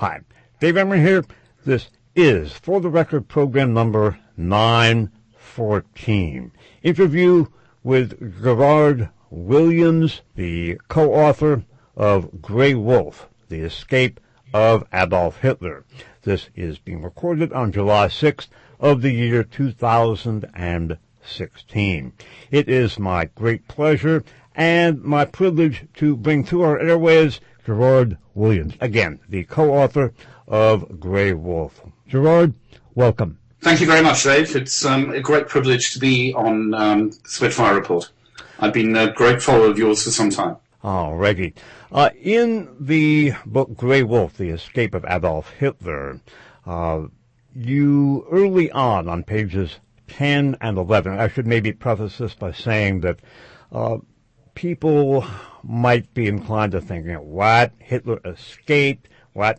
Hi, Dave Emery here. This is For the Record program number 914. Interview with Gerard Williams, the co-author of Grey Wolf, The Escape of Adolf Hitler. This is being recorded on July 6th of the year 2016. It is my great pleasure and my privilege to bring to our airwaves Gerard Williams, again, the co-author of Grey Wolf. Gerard, welcome. Thank you very much, Dave. It's a great privilege to be on Swiftfire Report. I've been a great follower of yours for some time. Alrighty. In the book Grey Wolf, The Escape of Adolf Hitler, you early on pages 10 and 11, I should maybe preface this by saying that people might be inclined to think, what? Hitler escaped? What?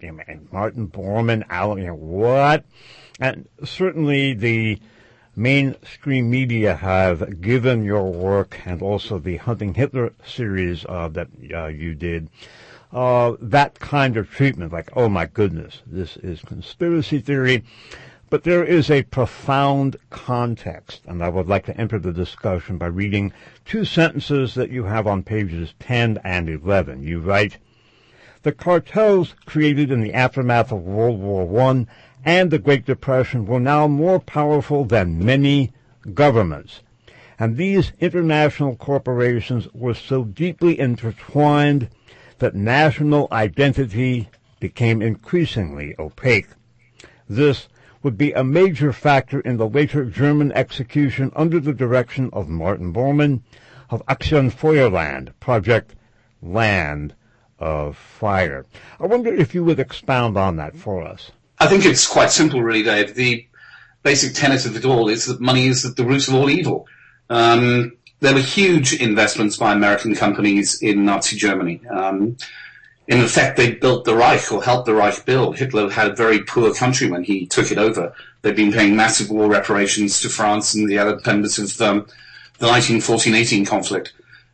Martin Bormann, Alan, what? And certainly the mainstream media have given your work and also the Hunting Hitler series that you did that kind of treatment, like, oh my goodness, this is conspiracy theory. But there is a profound context, and I would like to enter the discussion by reading two sentences that you have on pages 10 and 11. You write, "The cartels created in the aftermath of World War I and the Great Depression were now more powerful than many governments. And these international corporations were so deeply intertwined that national identity became increasingly opaque. This would be a major factor in the later German execution under the direction of Martin Bormann of Aktion Feuerland, Project Land of Fire." I wonder if you would expound on that for us. I think it's quite simple, really, Dave. The basic tenet of it all is that money is at the root of all evil. There were huge investments by American companies in Nazi Germany. In effect, they built the Reich or helped the Reich build. Hitler had a very poor country when he took it over. They'd been paying massive war reparations to France and the other members of the 1914-18 conflict.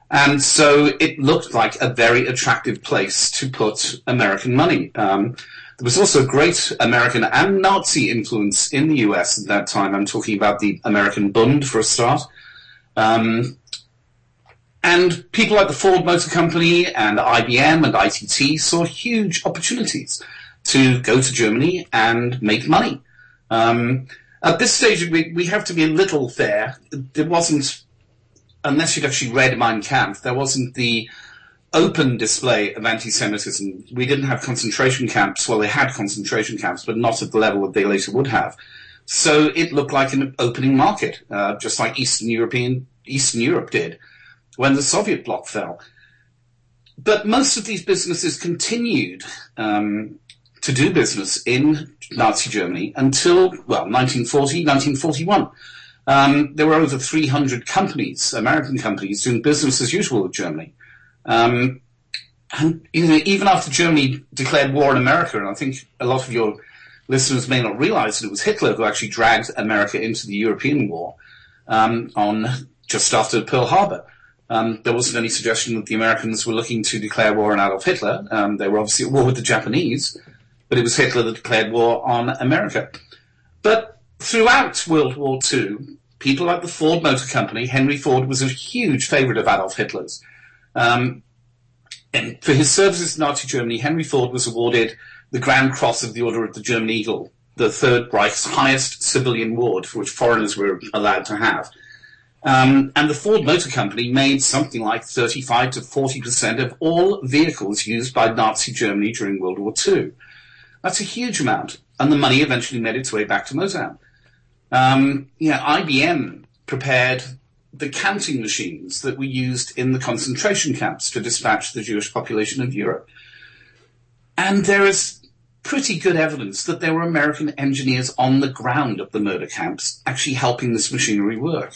And so it looked like a very attractive place to put American money. There was also great American and Nazi influence in the US at that time. I'm talking about the American Bund for a start. And people like the Ford Motor Company and IBM and ITT saw huge opportunities to go to Germany and make money. At this stage, we have to be a little fair. There wasn't, unless you'd actually read Mein Kampf, there wasn't the open display of anti-Semitism. We didn't have concentration camps. Well, they had concentration camps, but not at the level that they later would have. So it looked like an opening market, just like Eastern Europe did when the Soviet bloc fell. But most of these businesses continued to do business in Nazi Germany until, well, 1940, 1941. There were over 300 companies, American companies, doing business as usual with Germany. And even after Germany declared war on America, and I think a lot of your listeners may not realize that it was Hitler who actually dragged America into the European war on just after Pearl Harbor. There wasn't any suggestion that the Americans were looking to declare war on Adolf Hitler. They were obviously at war with the Japanese, but it was Hitler that declared war on America. But throughout World War II, people like the Ford Motor Company, Henry Ford was a huge favorite of Adolf Hitler's. And for his services to Nazi Germany, Henry Ford was awarded the Grand Cross of the Order of the German Eagle, the Third Reich's highest civilian award for which foreigners were allowed to have. And the Ford Motor Company made something like 35 to 40% of all vehicles used by Nazi Germany during World War II. That's a huge amount. And the money eventually made its way back to Motown. IBM prepared the counting machines that were used in the concentration camps to dispatch the Jewish population of Europe. And there is pretty good evidence that there were American engineers on the ground at the murder camps actually helping this machinery work.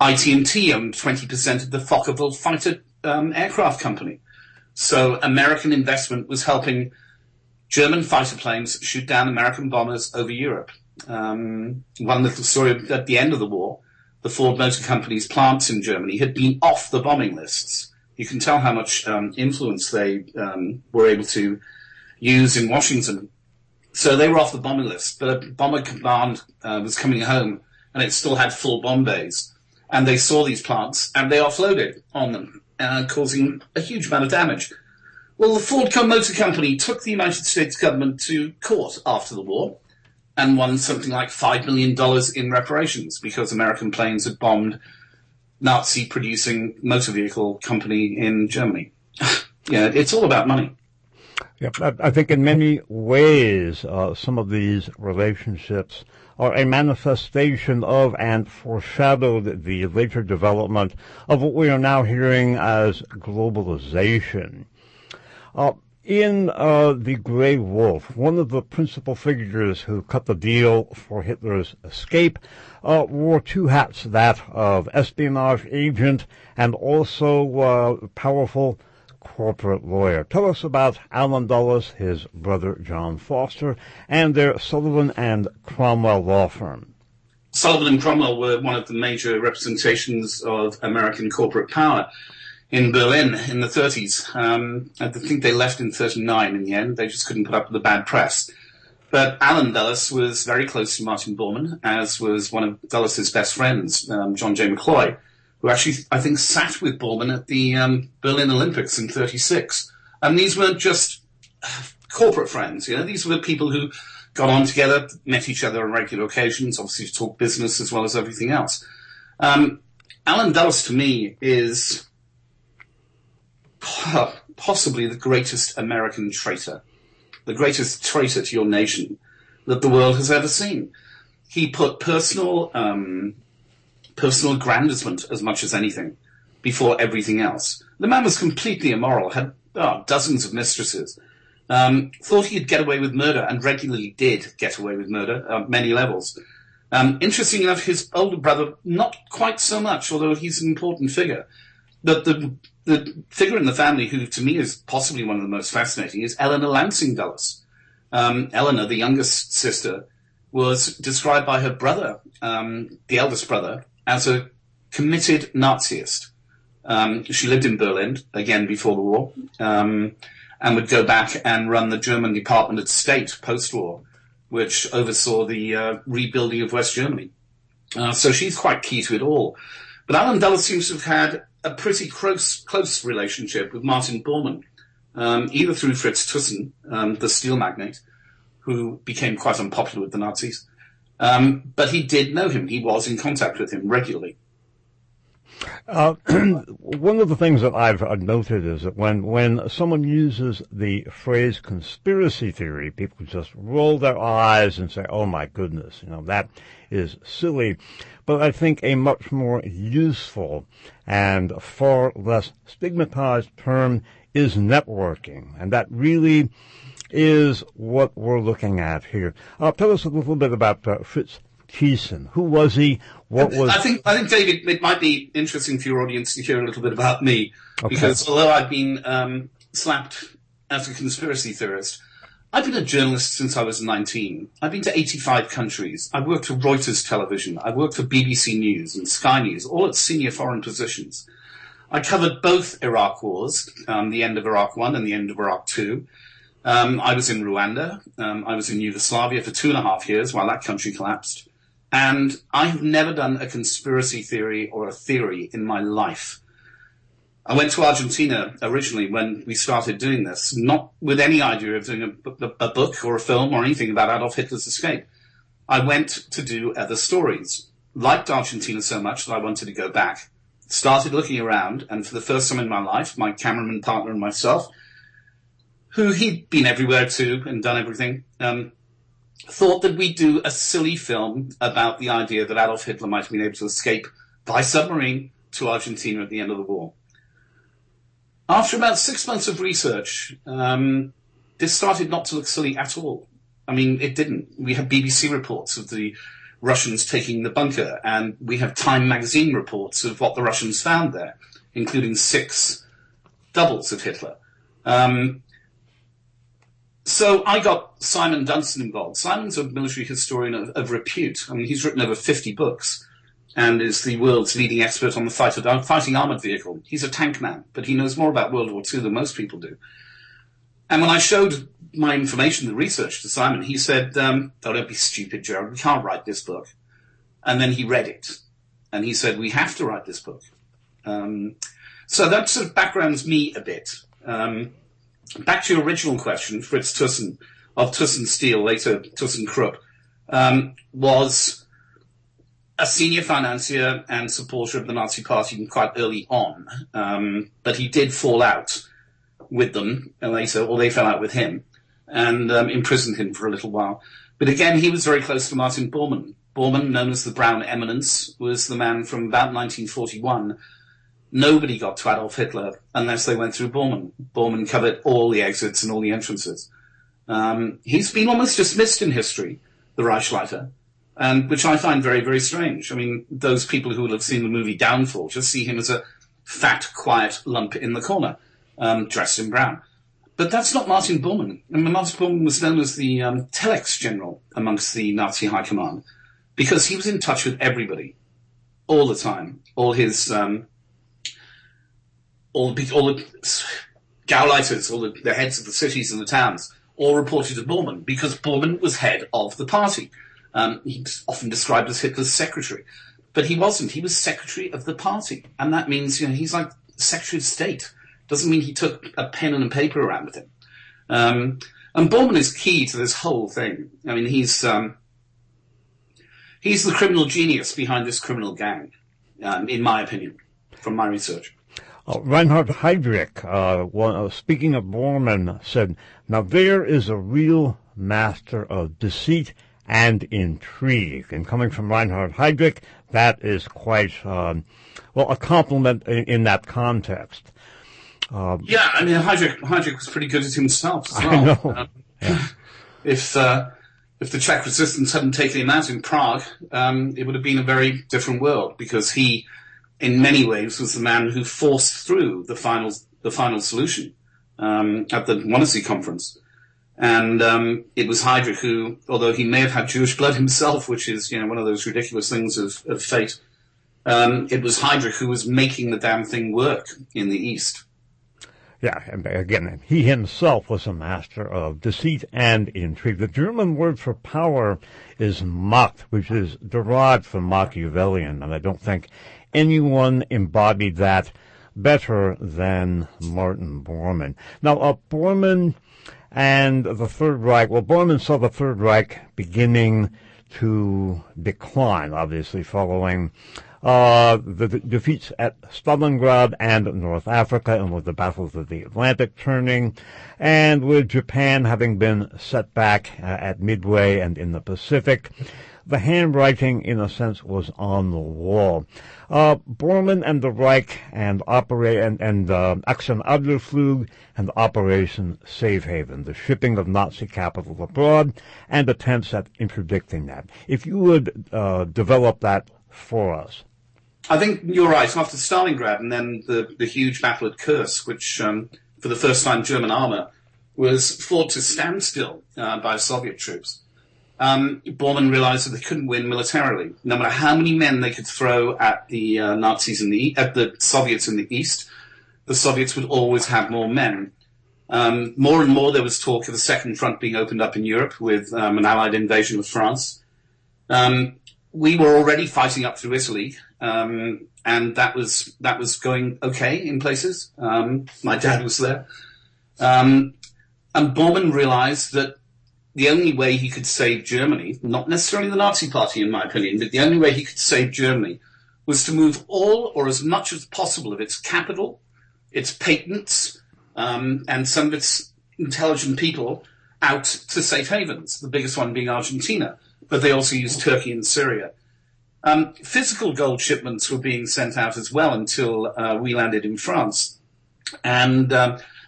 ITT owned 20% of the Focke-Wulf fighter aircraft company. So American investment was helping German fighter planes shoot down American bombers over Europe. One little story at the end of the war, the Ford Motor Company's plants in Germany had been off the bombing lists. You can tell how much influence they were able to used in Washington. So they were off the bomber list, but a bomber command was coming home, and it still had full bomb bays. And they saw these plants, and they offloaded on them, causing a huge amount of damage. Well, the Ford Motor Company took the United States government to court after the war and won something like $5 million in reparations because American planes had bombed Nazi-producing motor vehicle company in Germany. Yeah, it's all about money. Yeah, I think in many ways some of these relationships are a manifestation of and foreshadowed the later development of what we are now hearing as globalization. In The Grey Wolf, one of the principal figures who cut the deal for Hitler's escape wore two hats, that of espionage agent and also powerful corporate lawyer. Tell us about Alan Dulles, his brother John Foster, and their Sullivan and Cromwell law firm. Sullivan and Cromwell were one of the major representations of American corporate power in Berlin in the 30s. I think they left in 39 in the end. They just couldn't put up with the bad press. But Alan Dulles was very close to Martin Bormann, as was one of Dulles' best friends, John J. McCloy, who actually, I think, sat with Bormann at the Berlin Olympics in 36. And these weren't just corporate friends, you know. These were people who got on together, met each other on regular occasions, obviously to talk business as well as everything else. Alan Dulles, to me, is possibly the greatest American traitor, the greatest traitor to your nation that the world has ever seen. He put personal aggrandizement as much as anything before everything else. The man was completely immoral, had dozens of mistresses, thought he'd get away with murder, and regularly did get away with murder at many levels. Interesting enough, his older brother, not quite so much, although he's an important figure. But the figure in the family who, to me, is possibly one of the most fascinating is Eleanor Lansing Dulles. Eleanor, the youngest sister, was described by her brother, the eldest brother, as a committed Naziist. She lived in Berlin, again, before the war, and would go back and run the German Department of State post-war, which oversaw the rebuilding of West Germany. So she's quite key to it all. But Alan Dulles seems to have had a pretty close relationship with Martin Bormann, either through Fritz Thyssen, the steel magnate, who became quite unpopular with the Nazis. But he did know him. He was in contact with him regularly. One of the things that I've noted is that when someone uses the phrase conspiracy theory, people just roll their eyes and say, oh, my goodness, you know, that is silly. But I think a much more useful and far less stigmatized term is networking, and that really is what we're looking at here. Tell us a little bit about Fritz Thyssen. Who was he? What was? I think, David, it might be interesting for your audience to hear a little bit about me, okay, because although I've been slapped as a conspiracy theorist, I've been a journalist since I was 19. I've been to 85 countries. I've worked for Reuters Television. I've worked for BBC News and Sky News, all at senior foreign positions. I covered both Iraq wars, the end of Iraq I and the end of Iraq II. I was in Rwanda. I was in Yugoslavia for 2.5 years while that country collapsed. And I have never done a conspiracy theory or a theory in my life. I went to Argentina originally when we started doing this, not with any idea of doing a book or a film or anything about Adolf Hitler's escape. I went to do other stories. Liked Argentina so much that I wanted to go back. Started looking around, and for the first time in my life, my cameraman partner and myself, who he'd been everywhere to and done everything, thought that we'd do a silly film about the idea that Adolf Hitler might have been able to escape by submarine to Argentina at the end of the war. After about 6 months of research, this started not to look silly at all. I mean, it didn't. We have BBC reports of the Russians taking the bunker, and we have Time magazine reports of what the Russians found there, including 6 doubles of Hitler. So I got Simon Dunstan involved. Simon's a military historian of repute. I mean, he's written over 50 books and is the world's leading expert on the fighting armored vehicle. He's a tank man, but he knows more about World War II than most people do. And when I showed my information, the research to Simon, he said, oh, don't be stupid, Gerald, we can't write this book. And then he read it. And he said, we have to write this book. So that sort of backgrounds me a bit. Back to your original question, Fritz Thyssen of Thyssen-Steel, later Thyssen-Krupp, was a senior financier and supporter of the Nazi Party quite early on. But he did fall out with them later, or they fell out with him, and imprisoned him for a little while. But again, he was very close to Martin Bormann. Bormann, known as the Brown Eminence, was the man from about 1941. Nobody got to Adolf Hitler unless they went through Bormann. Bormann covered all the exits and all the entrances. He's been almost dismissed in history, the Reichsleiter, and which I find very, very strange. I mean, those people who will have seen the movie Downfall just see him as a fat, quiet lump in the corner, dressed in brown. But that's not Martin Bormann. I mean, Martin Bormann was known as the Telex General amongst the Nazi High Command, because he was in touch with everybody all the time. All his, all the Gauleiters, all the heads of the cities and the towns, all reported to Bormann, because Bormann was head of the party. He was often described as Hitler's secretary, but he wasn't. He was secretary of the party, and that means, you know, he's like secretary of state. Doesn't mean he took a pen and a paper around with him. And Bormann is key to this whole thing. I mean, he's the criminal genius behind this criminal gang, in my opinion, from my research. Reinhard Heydrich, speaking of Bormann, said, "Now there is a real master of deceit and intrigue." And coming from Reinhard Heydrich, that is quite, a compliment in that context. Yeah, I mean, Heydrich was pretty good at himself as well. I know. Yeah. If the Czech resistance hadn't taken him out in Prague, it would have been a very different world, because he, in many ways, was the man who forced through the final solution at the Wannsee Conference. And it was Heydrich who, although he may have had Jewish blood himself, which is, you know, one of those ridiculous things of fate, it was Heydrich who was making the damn thing work in the East. Yeah, and again, he himself was a master of deceit and intrigue. The German word for power is Macht, which is derived from Machiavellian, and I don't think anyone embodied that better than Martin Bormann. Now, Bormann and the Third Reich, well, Bormann saw the Third Reich beginning to decline, obviously, following the defeats at Stalingrad and North Africa, and with the battles of the Atlantic turning, and with Japan having been set back at Midway and in the Pacific, the handwriting, in a sense, was on the wall. Bormann and the Reich and Aktion Adlerflug and Operation Safe Haven, the shipping of Nazi capital abroad, and attempts at interdicting that. If you would develop that for us. I think you're right. After Stalingrad and then the huge battle at Kursk, which for the first time German armour was fought to standstill by Soviet troops, Bormann realised that they couldn't win militarily. No matter how many men they could throw at the Nazis at the Soviets in the East, the Soviets would always have more men. More and more there was talk of the second front being opened up in Europe with an Allied invasion of France. We were already fighting up through Italy, and that was going okay in places. My dad was there. And Bormann realized that the only way he could save Germany, not necessarily the Nazi Party in my opinion, but the only way he could save Germany was to move all or as much as possible of its capital, its patents, and some of its intelligent people out to safe havens, the biggest one being Argentina. But they also used Turkey and Syria. Physical gold shipments were being sent out as well until we landed in France. And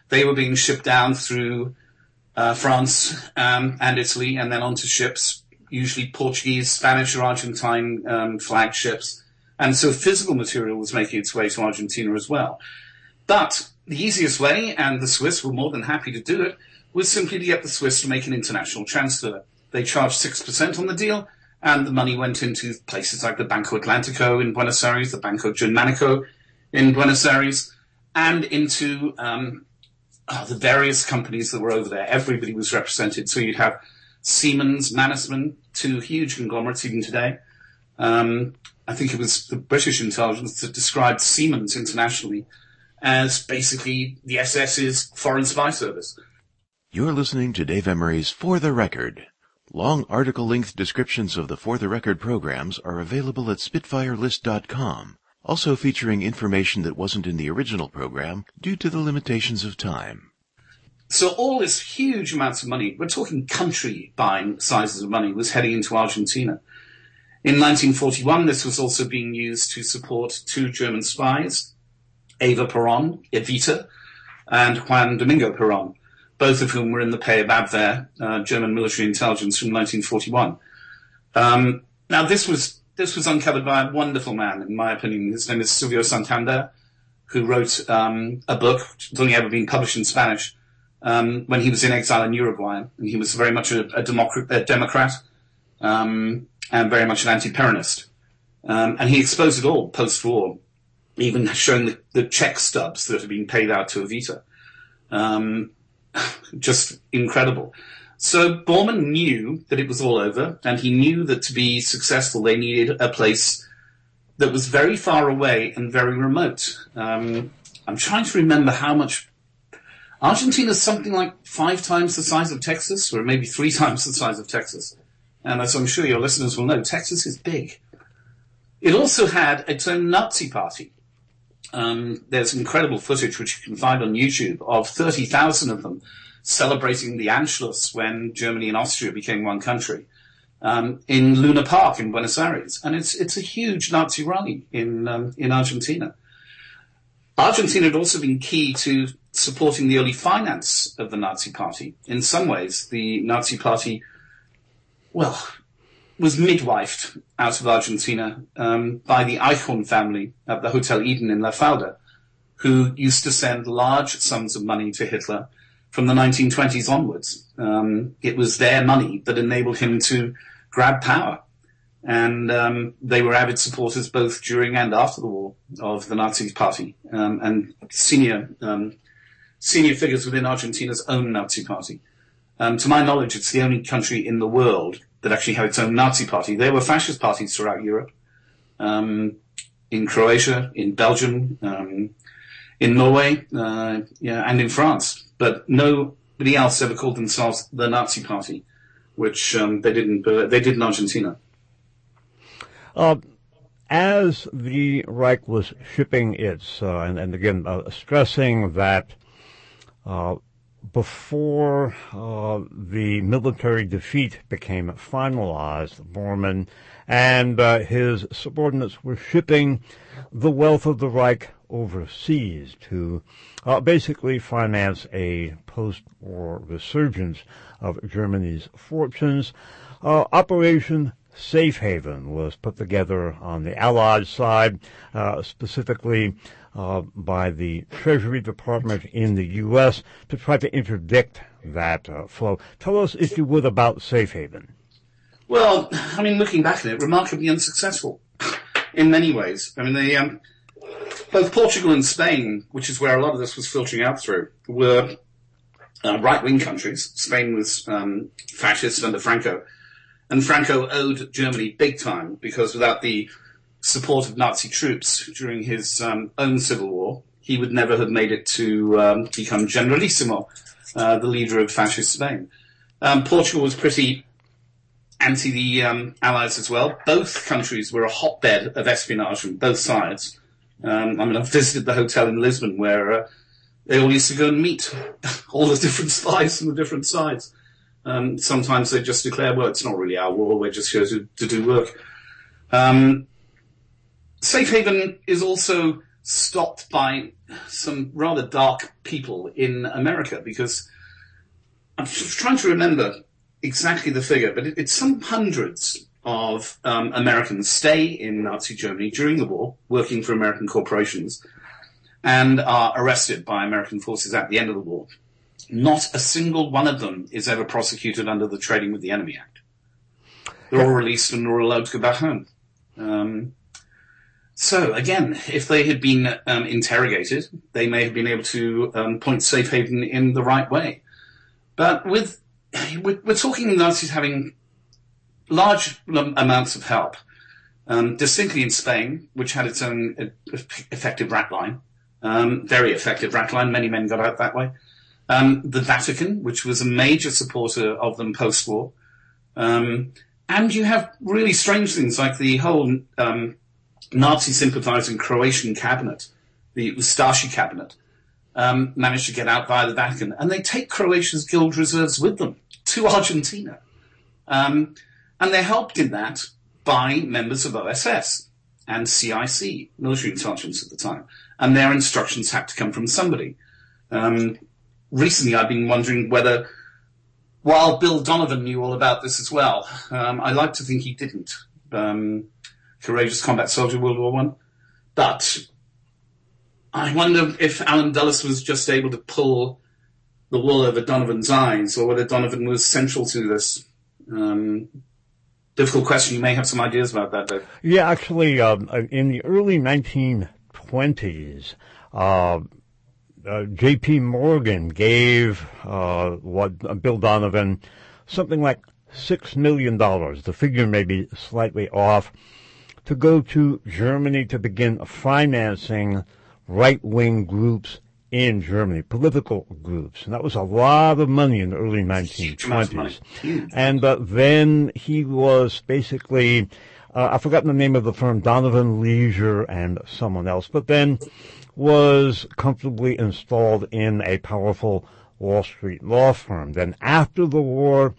they were being shipped down through France and Italy, and then onto ships, usually Portuguese, Spanish, or Argentine flagships. And so physical material was making its way to Argentina as well. But the easiest way, and the Swiss were more than happy to do it, was simply to get the Swiss to make an international transfer. They charged 6% on the deal, and the money went into places like the Banco Atlantico in Buenos Aires, the Banco Germanico in Buenos Aires, and into the various companies that were over there. Everybody was represented. So you'd have Siemens, Mannesmann, two huge conglomerates even today. I think it was the British intelligence that described Siemens internationally as basically the SS's foreign spy service. You're listening to Dave Emery's For the Record. Long article-length descriptions of the For the Record programs are available at SpitfireList.com, also featuring information that wasn't in the original program due to the limitations of time. So all this huge amounts of money, we're talking country buying sizes of money, was heading into Argentina. In 1941, this was also being used to support two German spies, Eva Perón, Evita, and Juan Domingo Perón, both of whom were in the pay of Abwehr, German military intelligence from 1941. Now, this was uncovered by a wonderful man, in my opinion. His name is Silvio Santander, who wrote a book, which has only ever been published in Spanish, when he was in exile in Uruguay. And he was very much a Democrat and very much an anti-Peronist. And he exposed it all post-war, even showing the check stubs that had been paid out to Evita. Just incredible. So Bormann knew that it was all over, and he knew that to be successful they needed a place that was very far away and very remote. I'm trying to remember how much. Argentina's something like 5 times the size of Texas, or maybe 3 times the size of Texas. And as I'm sure your listeners will know, Texas is big. It also had its own Nazi party. There's incredible footage, which you can find on YouTube, of 30,000 of them celebrating the Anschluss when Germany and Austria became one country, in Luna Park in Buenos Aires. And it's a huge Nazi rally in Argentina. Argentina had also been key to supporting the early finance of the Nazi Party. In some ways, the Nazi Party, well, was midwifed out of Argentina by the Eichhorn family at the Hotel Eden in La Falda, who used to send large sums of money to Hitler from the 1920s onwards. It was their money that enabled him to grab power. And they were avid supporters both during and after the war of the Nazi Party, and senior figures within Argentina's own Nazi Party. To my knowledge, it's the only country in the world that actually had its own Nazi party. There were fascist parties throughout Europe, in Croatia, in Belgium, in Norway, and in France. But nobody else ever called themselves the Nazi Party, which they did in Argentina. As the Reich was shipping its, stressing that before the military defeat became finalized, Bormann and his subordinates were shipping the wealth of the Reich overseas to basically finance a post-war resurgence of Germany's fortunes. Operation Safe Haven was put together on the Allied side, specifically by the Treasury Department in the U.S. to try to interdict that flow. Tell us, if you would, about Safe Haven. Well, I mean, looking back at it, remarkably unsuccessful in many ways. I mean, they, both Portugal and Spain, which is where a lot of this was filtering out through, were right-wing countries. Spain was fascist under Franco. And Franco owed Germany big time, because without the support of Nazi troops during his own civil war, he would never have made it to become Generalissimo, the leader of fascist Spain. Portugal was pretty anti the Allies as well. Both countries were a hotbed of espionage from both sides. I mean, I've visited the hotel in Lisbon where they all used to go and meet all the different spies from the different sides. Sometimes they just declare, well, it's not really our war, we're just here to do work. Safe Haven is also stopped by some rather dark people in America, because I'm just trying to remember exactly the figure, but it's some hundreds of Americans stay in Nazi Germany during the war, working for American corporations, and are arrested by American forces at the end of the war. Not a single one of them is ever prosecuted under the Trading with the Enemy Act. They're all released and are allowed to go back home. So, again, if they had been interrogated, they may have been able to point Safe Haven in the right way. But we're talking the Nazis having large amounts of help, distinctly in Spain, which had its own effective ratline, very effective ratline. Many men got out that way. The Vatican, which was a major supporter of them post-war. And you have really strange things like the whole... Nazi-sympathizing Croatian cabinet, the Ustashi cabinet, managed to get out via the Vatican. And they take Croatia's gold reserves with them to Argentina. And they're helped in that by members of OSS and CIC, military intelligence at the time. And their instructions had to come from somebody. Recently, I've been wondering whether, while Bill Donovan knew all about this as well, I like to think he didn't. Courageous combat soldier, World War I. But I wonder if Alan Dulles was just able to pull the wool over Donovan's eyes, or whether Donovan was central to this. Difficult question. You may have some ideas about that, Dave. Yeah, actually, in the early 1920s, J.P. Morgan gave Bill Donovan something like $6 million. The figure may be slightly off, to go to Germany to begin financing right-wing groups in Germany, political groups. And that was a lot of money in the early 1920s. And then he was basically, I've forgotten the name of the firm, Donovan Leisure and someone else, but then was comfortably installed in a powerful Wall Street law firm. Then after the war,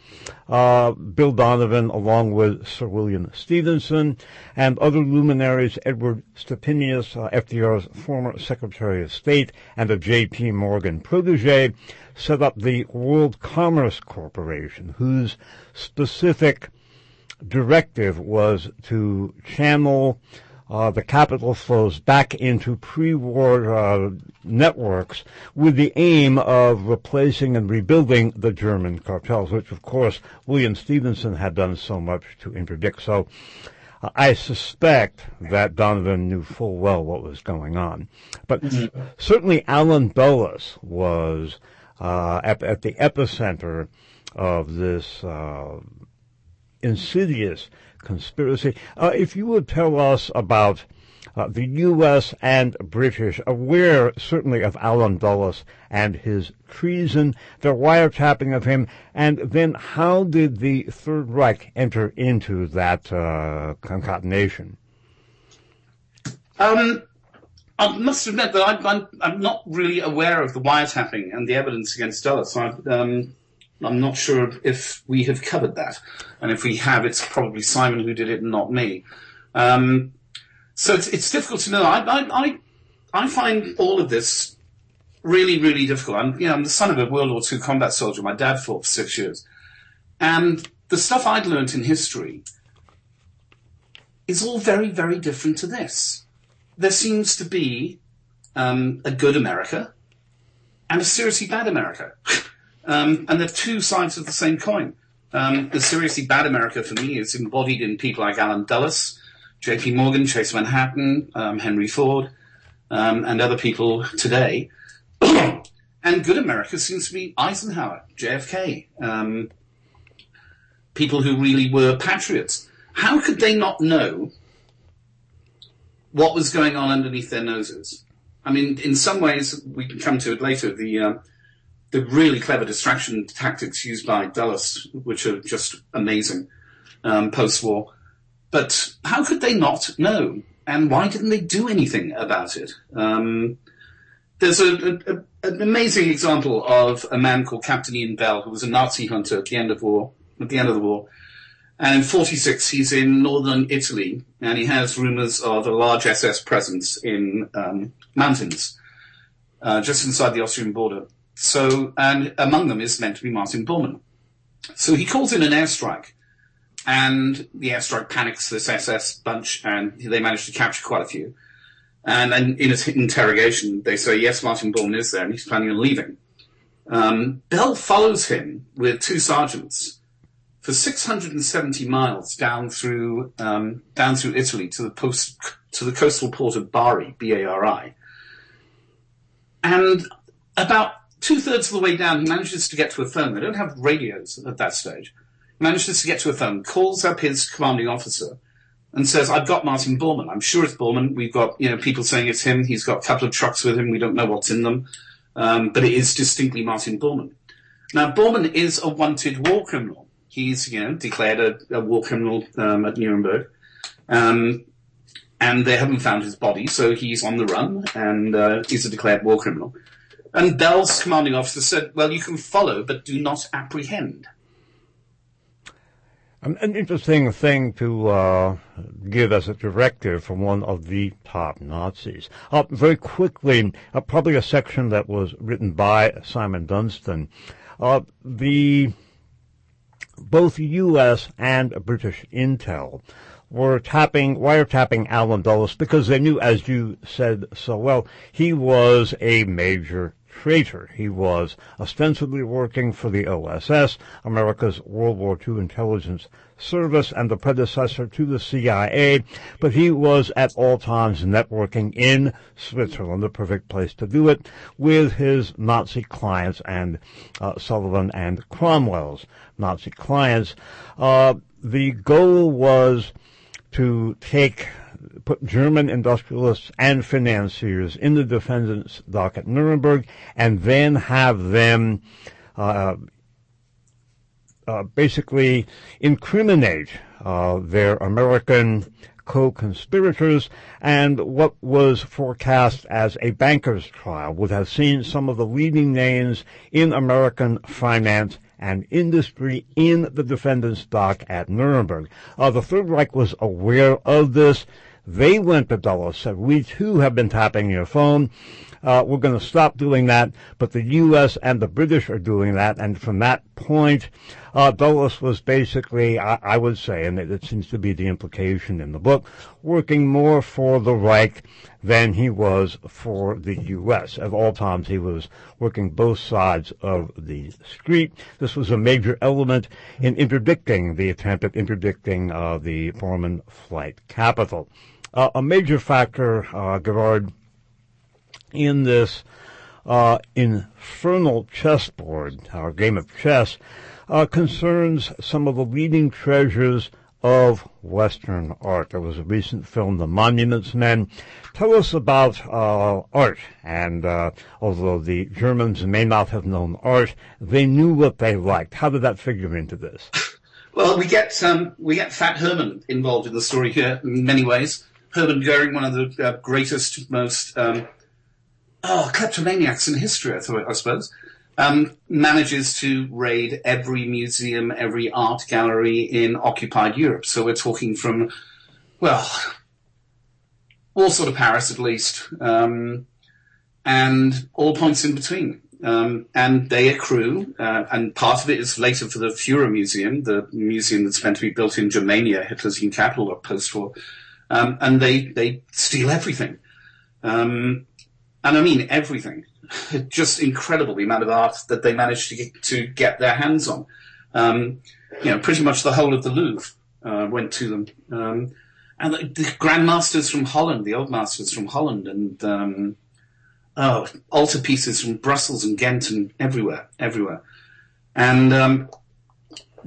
Bill Donovan, along with Sir William Stevenson and other luminaries, Edward Stepinius, FDR's former Secretary of State, and a J.P. Morgan protege, set up the World Commerce Corporation, whose specific directive was to channel the capital flows back into pre-war networks with the aim of replacing and rebuilding the German cartels, which, of course, William Stevenson had done so much to interdict. So I suspect that Donovan knew full well what was going on. But certainly Alan Dulles was at the epicenter of this insidious conspiracy. If you would tell us about the U.S. and British, aware certainly of Alan Dulles and his treason, the wiretapping of him, and then how did the Third Reich enter into that concatenation? I must admit that I'm not really aware of the wiretapping and the evidence against Dulles. I'm not sure if we have covered that. And if we have, it's probably Simon who did it and not me. So it's difficult to know. I find all of this really, really difficult. I'm the son of a World War II combat soldier. My dad fought for 6 years. And the stuff I'd learned in history is all very, very different to this. There seems to be a good America and a seriously bad America. And they're two sides of the same coin. The seriously bad America, for me, is embodied in people like Alan Dulles, J.P. Morgan, Chase Manhattan, Henry Ford, and other people today. And good America seems to be Eisenhower, JFK, people who really were patriots. How could they not know what was going on underneath their noses? I mean, in some ways, we can come to it later, the really clever distraction tactics used by Dulles, which are just amazing post-war. But how could they not know? And why didn't they do anything about it? There's an amazing example of a man called Captain Ian Bell, who was a Nazi hunter at the end of war. And in 1946, he's in northern Italy, and he has rumors of a large SS presence in mountains just inside the Austrian border. So, and among them is meant to be Martin Bormann. So he calls in an airstrike, and the airstrike panics this SS bunch, and they manage to capture quite a few. And then in his interrogation, they say, yes, Martin Bormann is there, and he's planning on leaving. Bell follows him with two sergeants for 670 miles down through Italy to the coastal port of Bari, B-A-R-I. And about two-thirds of the way down, he manages to get to a phone. They don't have radios at that stage. He manages to get to a phone, calls up his commanding officer, and says, I've got Martin Bormann. I'm sure it's Bormann. We've got, people saying it's him. He's got a couple of trucks with him. We don't know what's in them. But it is distinctly Martin Bormann. Now, Bormann is a wanted war criminal. He's, declared a war criminal at Nuremberg. And they haven't found his body, so he's on the run, and he's a declared war criminal. And Bell's commanding officer said, well, you can follow, but do not apprehend. An interesting thing to give as a directive from one of the top Nazis. Very quickly, probably a section that was written by Simon Dunstan. Both U.S. and British intel were wiretapping Alan Dulles because they knew, as you said so well, he was a major traitor. He was ostensibly working for the OSS, America's World War II intelligence service and the predecessor to the CIA, but he was at all times networking in Switzerland, the perfect place to do it, with his Nazi clients and Sullivan and Cromwell's Nazi clients. The goal was to put German industrialists and financiers in the defendant's dock at Nuremberg, and then have them basically incriminate their American co-conspirators, and what was forecast as a banker's trial would have seen some of the leading names in American finance and industry in the defendant's dock at Nuremberg. The Third Reich was aware of this. They went to Dulles, said, we too have been tapping your phone. We're going to stop doing that, but the U.S. and the British are doing that. And from that point, Dulles was basically, I would say, and it seems to be the implication in the book, working more for the Reich than he was for the U.S. At all times, he was working both sides of the street. This was a major element in the attempt at interdicting the Bormann flight capital. A major factor, Gerard, in this infernal chessboard, our game of chess, concerns some of the leading treasures of Western art. There was a recent film, The Monuments Men. Tell us about art. And although the Germans may not have known art, they knew what they liked. How did that figure into this? Well, we get Fat Herman involved in the story here in many ways. Hermann Goering, one of the greatest, most kleptomaniacs in history, I suppose, manages to raid every museum, every art gallery in occupied Europe. So we're talking from, well, all sort of Paris at least, and all points in between. And they accrue, and part of it is later for the Fuhrer Museum, the museum that's meant to be built in Germania, Hitler's new capital or post-war, and they steal everything. And I mean everything. Just incredible the amount of art that they managed to get their hands on. Pretty much the whole of the Louvre went to them. And the grandmasters from Holland, the old masters from Holland, and altarpieces from Brussels and Ghent and everywhere. And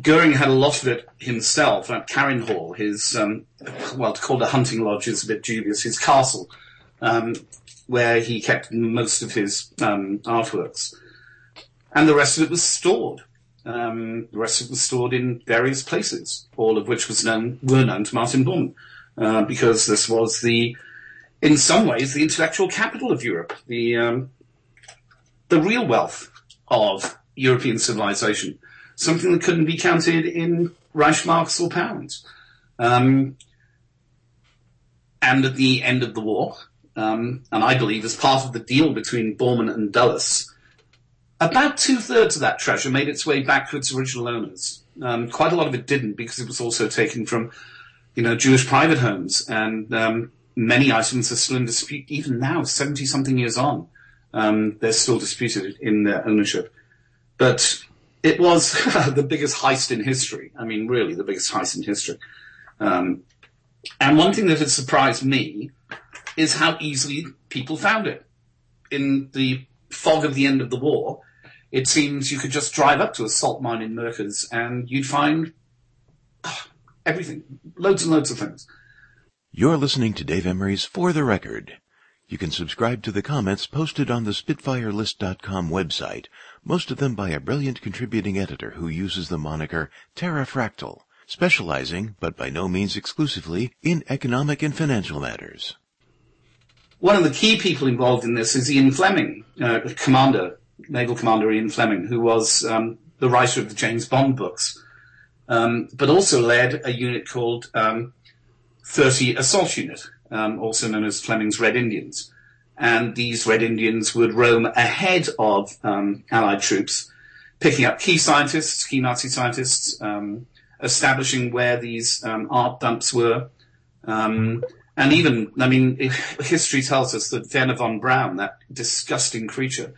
Goering had a lot of it himself at Carinhall, his, to call it a hunting lodge is a bit dubious, his castle, where he kept most of his artworks. And the rest of it was stored. The rest of it was stored in various places, all of which were known to Martin Bormann, because this was in some ways, the intellectual capital of Europe, the real wealth of European civilization, something that couldn't be counted in Reichsmarks or pounds. And at the end of the war, and I believe as part of the deal between Bormann and Dulles, about two-thirds of that treasure made its way back to its original owners. Quite a lot of it didn't, because it was also taken from, Jewish private homes, and many items are still in dispute, even now, 70-something years on. They're still disputed in their ownership. But It was the biggest heist in history. I mean, really, the biggest heist in history. And one thing that had surprised me is how easily people found it. In the fog of the end of the war, it seems you could just drive up to a salt mine in Merkers and you'd find everything, loads and loads of things. You're listening to Dave Emery's For the Record. You can subscribe to the comments posted on the SpitfireList.com website, most of them by a brilliant contributing editor who uses the moniker Terra Fractal, specializing, but by no means exclusively, in economic and financial matters. One of the key people involved in this is Ian Fleming, naval commander Ian Fleming, who was the writer of the James Bond books, but also led a unit called 30 Assault Unit, also known as Fleming's Red Indians. And these Red Indians would roam ahead of Allied troops, picking up key Nazi scientists, establishing where these art dumps were. And even, I mean, history tells us that Werner von Braun, that disgusting creature,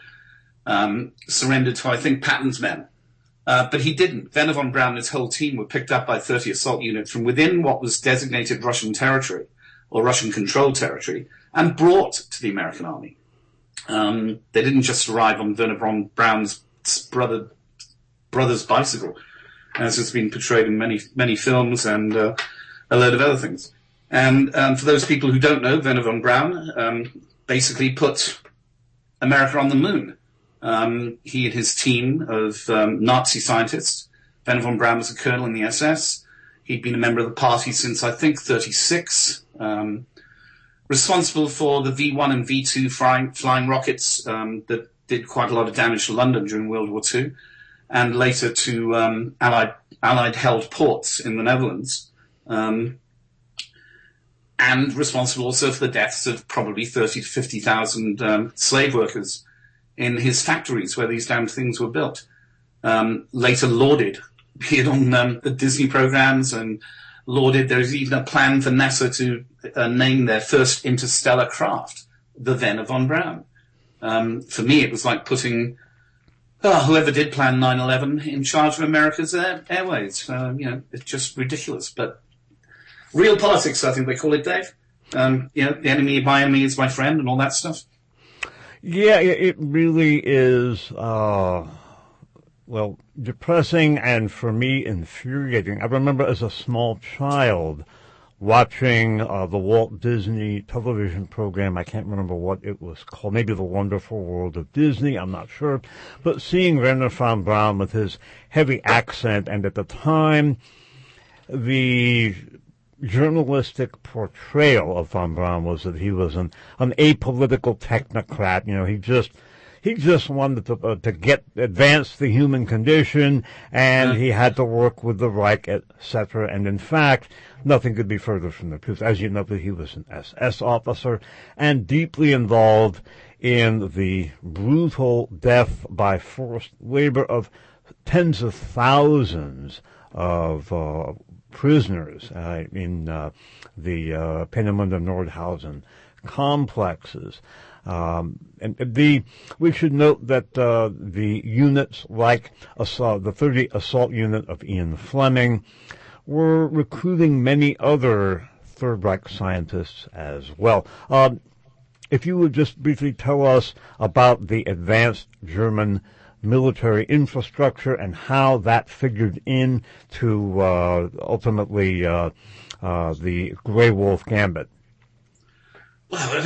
surrendered to, I think, Patton's men. But he didn't. Werner von Braun and his whole team were picked up by 30 assault units from within what was designated Russian territory or Russian-controlled territory and brought to the American army. They didn't just arrive on Werner von Braun's brother's bicycle, as has been portrayed in many, many films and a load of other things. And for those people who don't know, Werner von Braun basically put America on the moon. He and his team of Nazi scientists. Werner von Braun was a colonel in the SS. He'd been a member of the party since, I think, 1936. Responsible for the V-1 and V-2 flying rockets that did quite a lot of damage to London during World War II, and later to Allied-held ports in the Netherlands. And responsible also for the deaths of probably 30 to 50,000 slave workers in his factories where these damned things were built. Later lauded, appeared on the Disney programs and lauded. There is even a plan for NASA to name their first interstellar craft, the Werner von Braun. For me, it was like putting whoever did plan 9/11 in charge of America's airways. It's just ridiculous, but real politics, I think they call it, Dave. The enemy of my enemy is my friend and all that stuff. Yeah, it really is, depressing and, for me, infuriating. I remember as a small child watching the Walt Disney television program. I can't remember what it was called. Maybe The Wonderful World of Disney. I'm not sure. But seeing Werner von Braun with his heavy accent, and at the time, the journalistic portrayal of von Braun was that he was an apolitical technocrat. He just wanted to advance the human condition, and he had to work with the Reich, etc. And in fact, nothing could be further from the truth. As you know, he was an SS officer and deeply involved in the brutal death by forced labor of tens of thousands of prisoners in the Peenemünde and Nordhausen complexes. We should note that the units like the 30 Assault Unit of Ian Fleming were recruiting many other Third Reich scientists as well. If you would just briefly tell us about the advanced German military infrastructure and how that figured in to ultimately the Grey Wolf gambit. Well,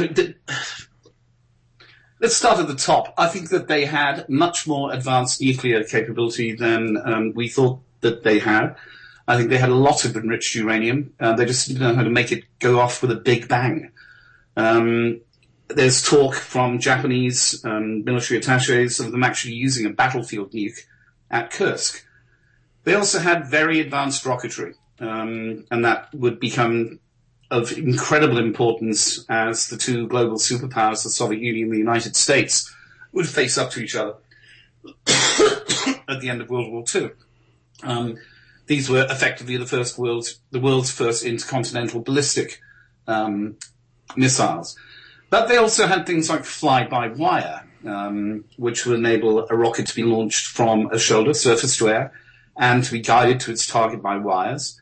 let's start at the top. I think that they had much more advanced nuclear capability than we thought that they had. I think they had a lot of enriched uranium. They just didn't know how to make it go off with a big bang. There's talk from Japanese military attachés of them actually using a battlefield nuke at Kursk. They also had very advanced rocketry, and that would become of incredible importance as the two global superpowers, the Soviet Union and the United States, would face up to each other at the end of World War II. These were effectively the world's first intercontinental ballistic missiles. But they also had things like fly-by-wire, which will enable a rocket to be launched from a shoulder, surface to air, and to be guided to its target by wires.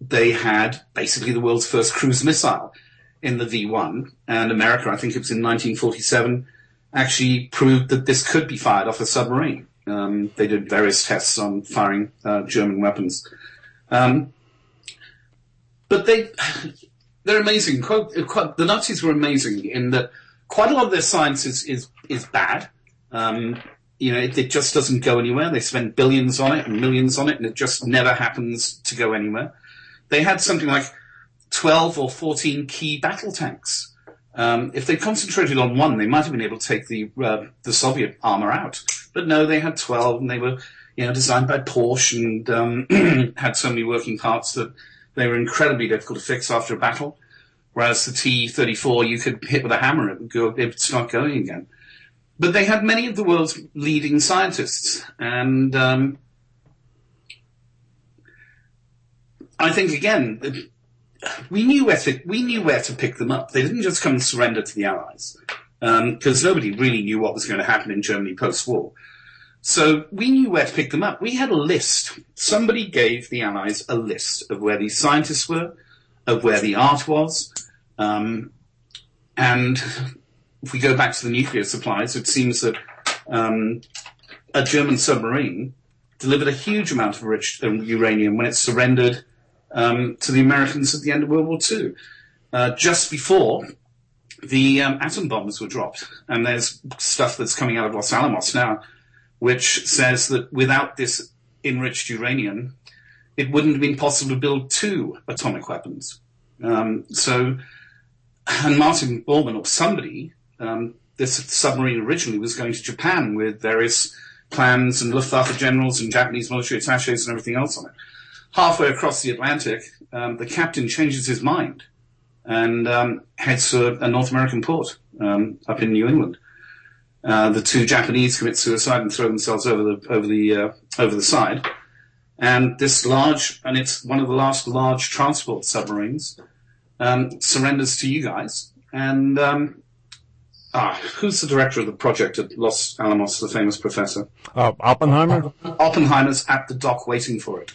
They had basically the world's first cruise missile in the V-1, and America, I think it was in 1947, actually proved that this could be fired off a submarine. They did various tests on firing German weapons. But they're amazing. The Nazis were amazing in that quite a lot of their science is bad. It just doesn't go anywhere. They spend billions on it and millions on it, and it just never happens to go anywhere. They had something like 12 or 14 key battle tanks. If they concentrated on one, they might have been able to take the Soviet armor out. But no, they had 12, and they were designed by Porsche and had so many working parts that they were incredibly difficult to fix after a battle. Whereas the T-34, you could hit with a hammer, it would go, it would start going again. But they had many of the world's leading scientists, and I think again, we knew where to pick them up. They didn't just come and surrender to the Allies, because nobody really knew what was going to happen in Germany post-war. So we knew where to pick them up. We had a list. Somebody gave the Allies a list of where these scientists were, of where the art was, and if we go back to the nuclear supplies, it seems that a German submarine delivered a huge amount of rich uranium when it surrendered to the Americans at the end of World War II, just before the atom bombs were dropped. And there's stuff that's coming out of Los Alamos now, which says that without this enriched uranium, it wouldn't have been possible to build 2 atomic weapons. And Martin Bormann or somebody... this submarine originally was going to Japan with various plans and Luftwaffe generals and Japanese military attaches and everything else on it. Halfway across the Atlantic, the captain changes his mind and heads to a North American port up in New England. The 2 Japanese commit suicide and throw themselves over the side. And this large, and it's one of the last large transport submarines, surrenders to you guys. And... who's the director of the project at Los Alamos, the famous professor? Oppenheimer? Oppenheimer's at the dock waiting for it.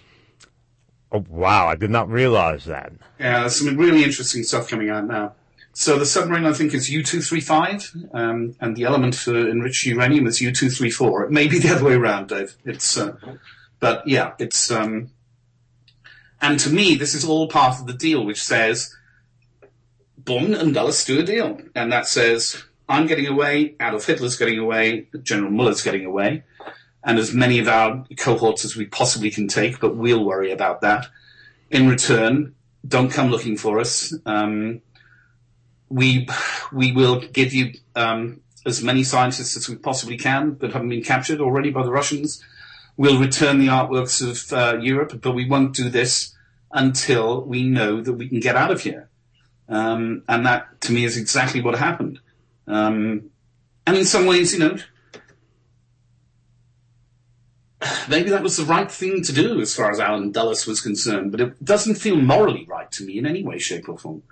Oh, wow, I did not realize that. Yeah, there's some really interesting stuff coming out now. So the submarine, I think, is U-235, and the element for enriched uranium is U-234. It may be the other way around, Dave. And to me, this is all part of the deal, which says, Bormann and Dulles do a deal. And that says... I'm getting away, Adolf Hitler's getting away, General Muller's getting away, and as many of our cohorts as we possibly can take, but we'll worry about that. In return, don't come looking for us. We will give you as many scientists as we possibly can that haven't been captured already by the Russians. We'll return the artworks of Europe, but we won't do this until we know that we can get out of here. And that, to me, is exactly what happened. And in some ways, maybe that was the right thing to do as far as Alan Dulles was concerned, but it doesn't feel morally right to me in any way, shape, or form.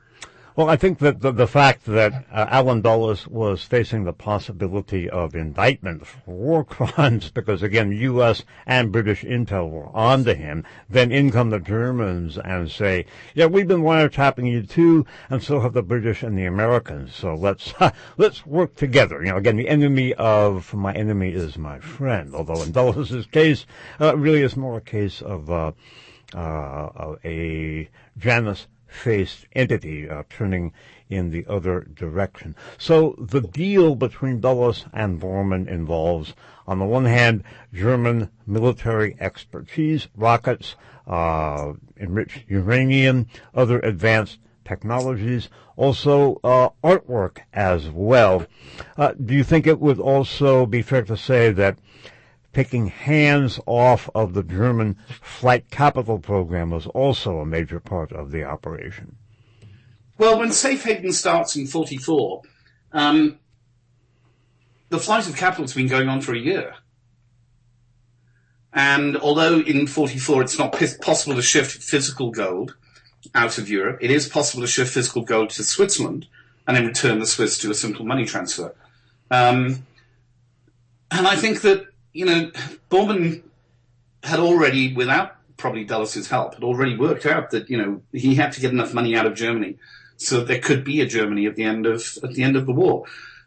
Well, I think that the fact that Alan Dulles was facing the possibility of indictment for war crimes, because, again, U.S. and British intel were onto him, then in come the Germans and say, yeah, we've been wiretapping you too, and so have the British and the Americans, so let's work together. Again, the enemy of my enemy is my friend, although in Dulles' case, really is more a case of a Janus faced entity turning in the other direction. So the deal between Dulles and Bormann involves, on the one hand, German military expertise, rockets, enriched uranium, other advanced technologies, also artwork as well. Do you think it would also be fair to say that picking hands off of the German flight capital program was also a major part of the operation? Well, when Safe Haven starts in 1944, the flight of capital has been going on for a year. And although in 1944 it's not possible to shift physical gold out of Europe, it is possible to shift physical gold to Switzerland and in return the Swiss do a simple money transfer. And I think that, you know, Bormann had already, without probably Dulles' help, had already worked out that, you know, he had to get enough money out of Germany so that there could be a Germany at the end of the war.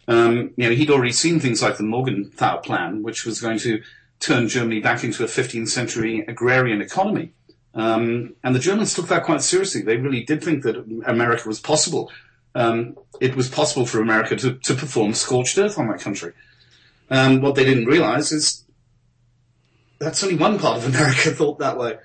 You know, he'd already seen things like the Morgenthau Plan, which was going to turn Germany back into a 15th century agrarian economy. And the Germans took that quite seriously. They really did think that America was possible. It was possible for America to perform scorched earth on that country. What they didn't realize is that's only one part of America thought that way.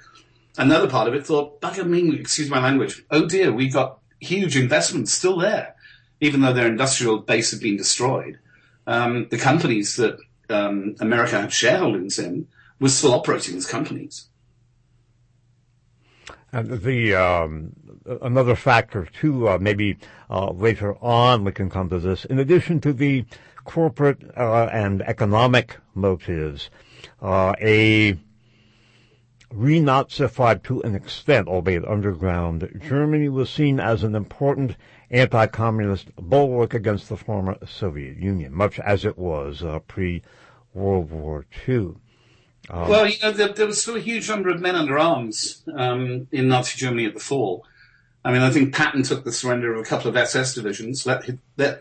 Another part of it thought, bugger me, excuse my language, oh dear, we've got huge investments still there, even though their industrial base had been destroyed. The companies that America had shareholdings in were still operating as companies. And the another factor, too, maybe later on we can come to this, in addition to the corporate and economic motives, a renazified to an extent, albeit underground, Germany was seen as an important anti-communist bulwark against the former Soviet Union, much as it was pre-World War II. Well, you know, there was still a huge number of men under arms in Nazi Germany at the fall. I mean, I think Patton took the surrender of a couple of SS divisions, let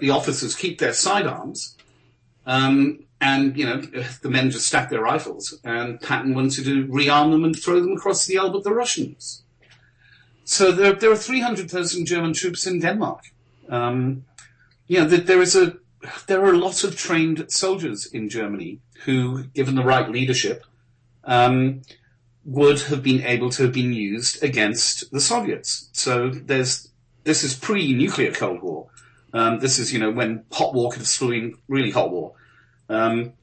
the officers keep their sidearms, and, you know, the men just stacked their rifles, and Patton wanted to rearm them and throw them across the Elbe at the Russians. So there are 300,000 German troops in Denmark. You know, there are a lot of trained soldiers in Germany who, given the right leadership, would have been able to have been used against the Soviets. So this is pre-nuclear Cold War. This is, you know, when hot war could have still been really hot war. And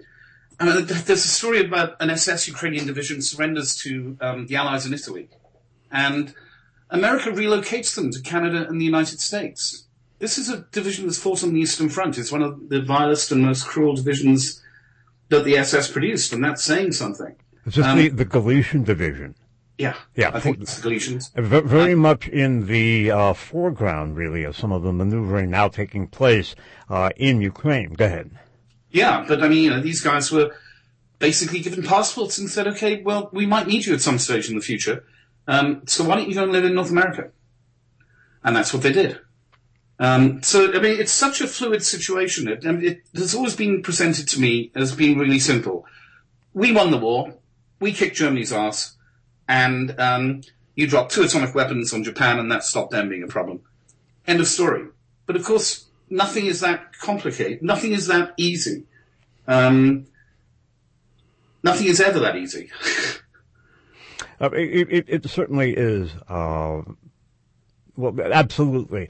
there's a story about an SS Ukrainian division surrenders to the Allies in Italy, and America relocates them to Canada and the United States. This is a division that's fought on the Eastern Front. It's one of the vilest and most cruel divisions that the SS produced, and that's saying something. It's just the Galician division. Yeah, I think it's the Galicians. Very much in the foreground, really, of some of the maneuvering now taking place in Ukraine. Go ahead. Yeah, but I mean, you know, these guys were basically given passports and said, okay, well, we might need you at some stage in the future, so why don't you go and live in North America? And that's what they did. So, I mean, it's such a fluid situation. It has always been presented to me as being really simple. We won the war, we kicked Germany's ass, and you dropped 2 atomic weapons on Japan, and that stopped them being a problem. End of story. But, of course, nothing is that complicated. Nothing is that easy. Nothing is ever that easy. It certainly is. Well, absolutely.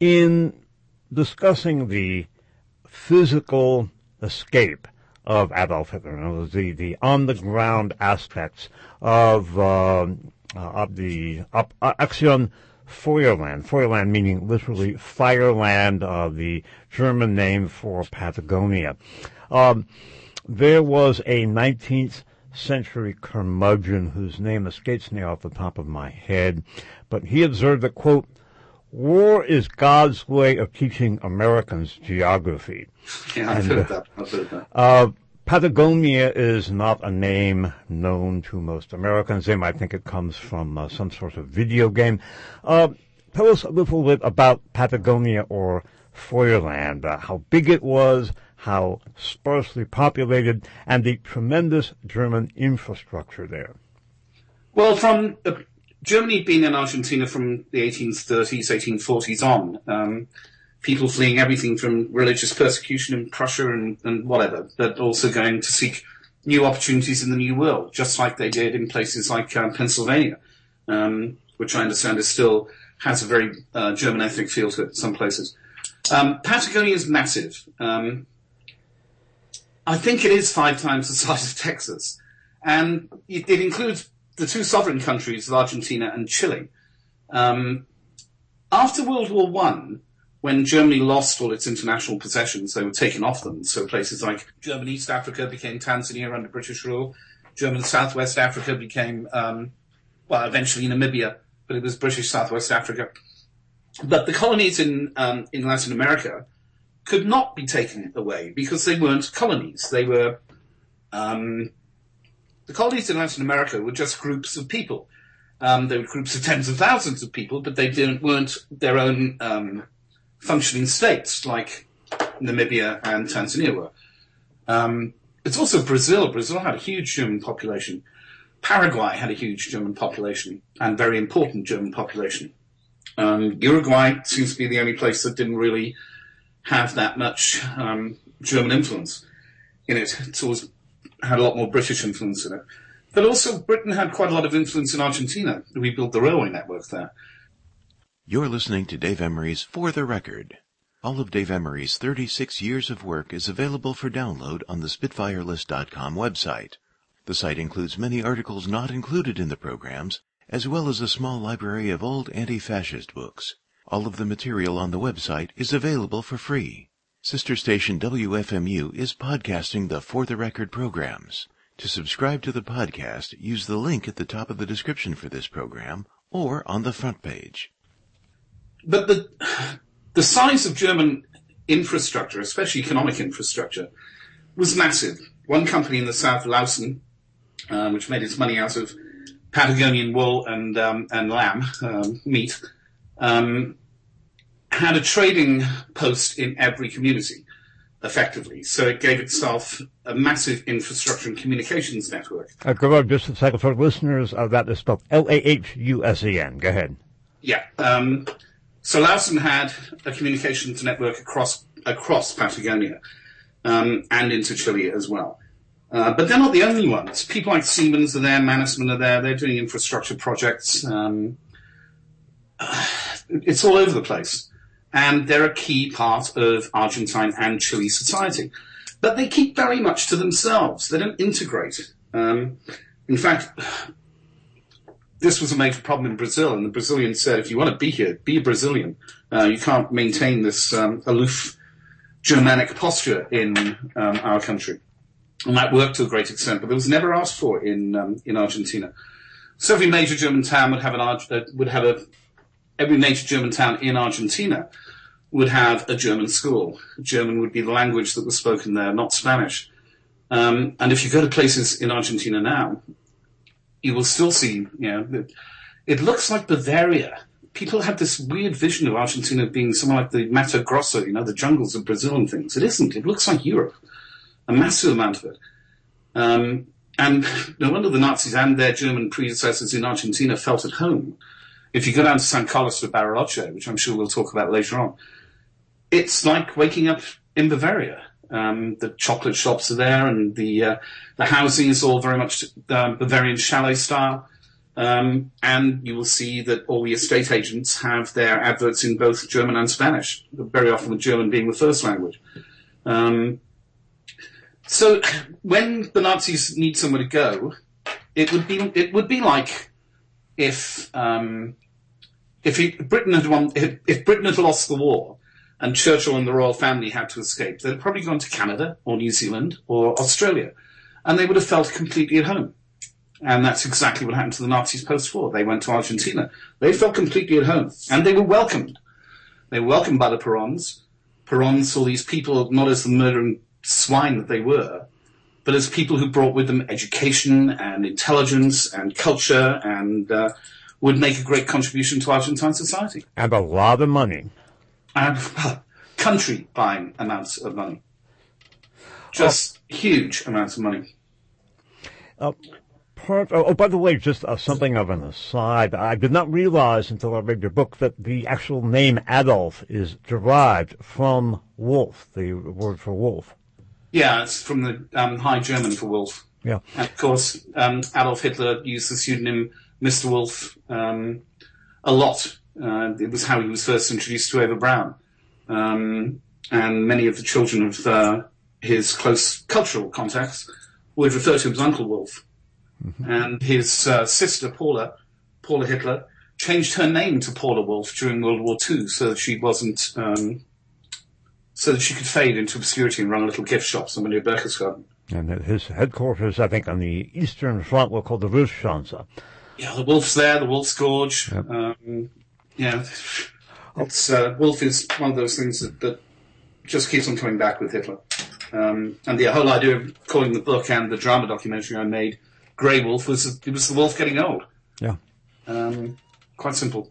In discussing the physical escape of Adolf Hitler, in other words, the on-the-ground aspects of the Aktion Feuerland, Feuerland meaning literally fireland, the German name for Patagonia. There was a 19th century curmudgeon whose name escapes me off the top of my head, but he observed that, quote, war is God's way of teaching Americans geography. Yeah, I've heard that. Patagonia is not a name known to most Americans. They might think it comes from some sort of video game. Tell us a little bit about Patagonia or Feuerland, how big it was, how sparsely populated, and the tremendous German infrastructure there. Well, from... Germany had been in Argentina from the 1830s, 1840s on. People fleeing everything from religious persecution in Prussia and whatever, but also going to seek new opportunities in the New World, just like they did in places like Pennsylvania, which I understand is still has a very German ethnic feel to it in some places. Patagonia is massive. I think it is 5 times the size of Texas, and it includes the 2 sovereign countries of Argentina and Chile. After World War I, when Germany lost all its international possessions, they were taken off them. So places like German East Africa became Tanzania under British rule. German Southwest Africa became, well, eventually Namibia, but it was British Southwest Africa. But the colonies in Latin America could not be taken away because they weren't colonies. They were, the colonies in Latin America were just groups of people. They were groups of tens of thousands of people, but they weren't their own functioning states like Namibia and Tanzania were. It's also Brazil. Brazil had a huge German population. Paraguay had a huge German population and very important German population. Uruguay seems to be the only place that didn't really have that much German influence in it. It's always had a lot more British influence in it. But also Britain had quite a lot of influence in Argentina. We built the railway network there. You're listening to Dave Emery's For the Record. All of Dave Emery's 36 years of work is available for download on the SpitfireList.com website. The site includes many articles not included in the programs, as well as a small library of old anti-fascist books. All of the material on the website is available for free. Sister station WFMU is podcasting the For the Record programs. To subscribe to the podcast, use the link at the top of the description for this program or on the front page. But the size of German infrastructure, especially economic infrastructure, was massive. One company in the south, Lausen, which made its money out of Patagonian wool and lamb meat, had a trading post in every community, effectively. So it gave itself a massive infrastructure and communications network. Gerard, just a second for listeners, that is spelled L-A-H-U-S-E-N. Go ahead. Yeah. So Lausen had a communications network across Patagonia and into Chile as well. But they're not the only ones. People like Siemens are there, Mannesmann are there. They're doing infrastructure projects. It's all over the place. And they're a key part of Argentine and Chile society. But they keep very much to themselves. They don't integrate. In fact, this was a major problem in Brazil, and the Brazilians said, if you want to be here, be a Brazilian. You can't maintain this aloof Germanic posture in our country. And that worked to a great extent, but it was never asked for in Argentina. So every major German town every major German town in Argentina would have a German school. German would be the language that was spoken there, not Spanish. And if you go to places in Argentina now, you will still see, it looks like Bavaria. People have this weird vision of Argentina being somewhere like the Mato Grosso, the jungles of Brazil and things. It isn't. It looks like Europe, a massive amount of it. And no wonder the Nazis and their German predecessors in Argentina felt at home. If you go down to San Carlos de Bariloche, which I'm sure we'll talk about later on, it's like waking up in Bavaria. The chocolate shops are there, and the housing is all very much Bavarian chalet style. And you will see that all the estate agents have their adverts in both German and Spanish, very often with German being the first language. So when the Nazis need somewhere to go, it would be like if Britain had lost the war, and Churchill and the royal family had to escape, they'd probably gone to Canada or New Zealand or Australia, and they would have felt completely at home. And that's exactly what happened to the Nazis post-war. They went to Argentina. They felt completely at home, and they were welcomed. They were welcomed by the Perons. Perons saw these people not as the murdering swine that they were, but as people who brought with them education and intelligence and culture and would make a great contribution to Argentine society. And a lot of money. And country buying amounts of money. Just huge amounts of money. By the way, just something of an aside. I did not realize until I read your book that the actual name Adolf is derived from wolf, the word for wolf. Yeah, it's from the High German for wolf. Yeah. And of course, Adolf Hitler used the pseudonym Mr. Wolf a lot. It was how he was first introduced to Eva Braun. And many of the children of his close cultural contacts would refer to him as Uncle Wolf. Mm-hmm. And his sister, Paula Hitler, changed her name to Paula Wolf during World War II so that she wasn't, so that she could fade into obscurity and run a little gift shop somewhere near Berchtesgaden. And his headquarters, I think, on the Eastern Front were called the Wolfschanze. Yeah, the wolf's there, the wolf's gorge. Yep. Wolf is one of those things that just keeps on coming back with Hitler. And the whole idea of calling the book and the drama documentary I made Grey Wolf was the wolf getting old. Yeah. Quite simple.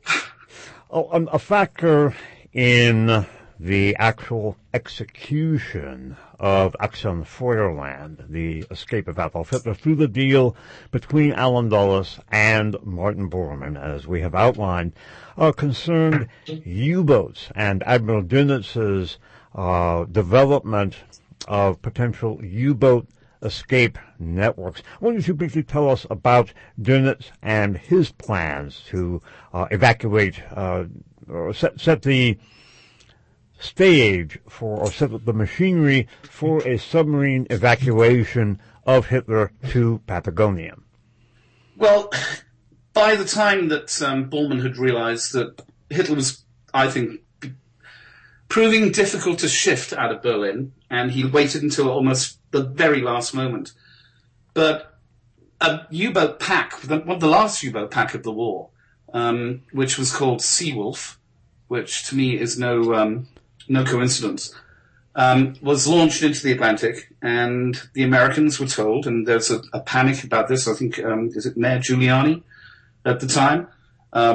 A factor in the actual execution of Aktion Feuerland, the escape of Adolf Hitler, through the deal between Alan Dulles and Martin Bormann, as we have outlined, concerned U-boats and Admiral Dönitz's development of potential U-boat escape networks. Why don't you briefly tell us about Dönitz and his plans to evacuate or set the stage for, or set up the machinery for, a submarine evacuation of Hitler to Patagonia? Well, by the time that Bormann had realized that Hitler was, I think, proving difficult to shift out of Berlin, and he waited until almost the very last moment. But a U-boat pack, one of the last U-boat pack of the war, which was called Sea Wolf, which to me is no coincidence, was launched into the Atlantic, and the Americans were told, and there's a panic about this, I think, is it Mayor Giuliani at the time,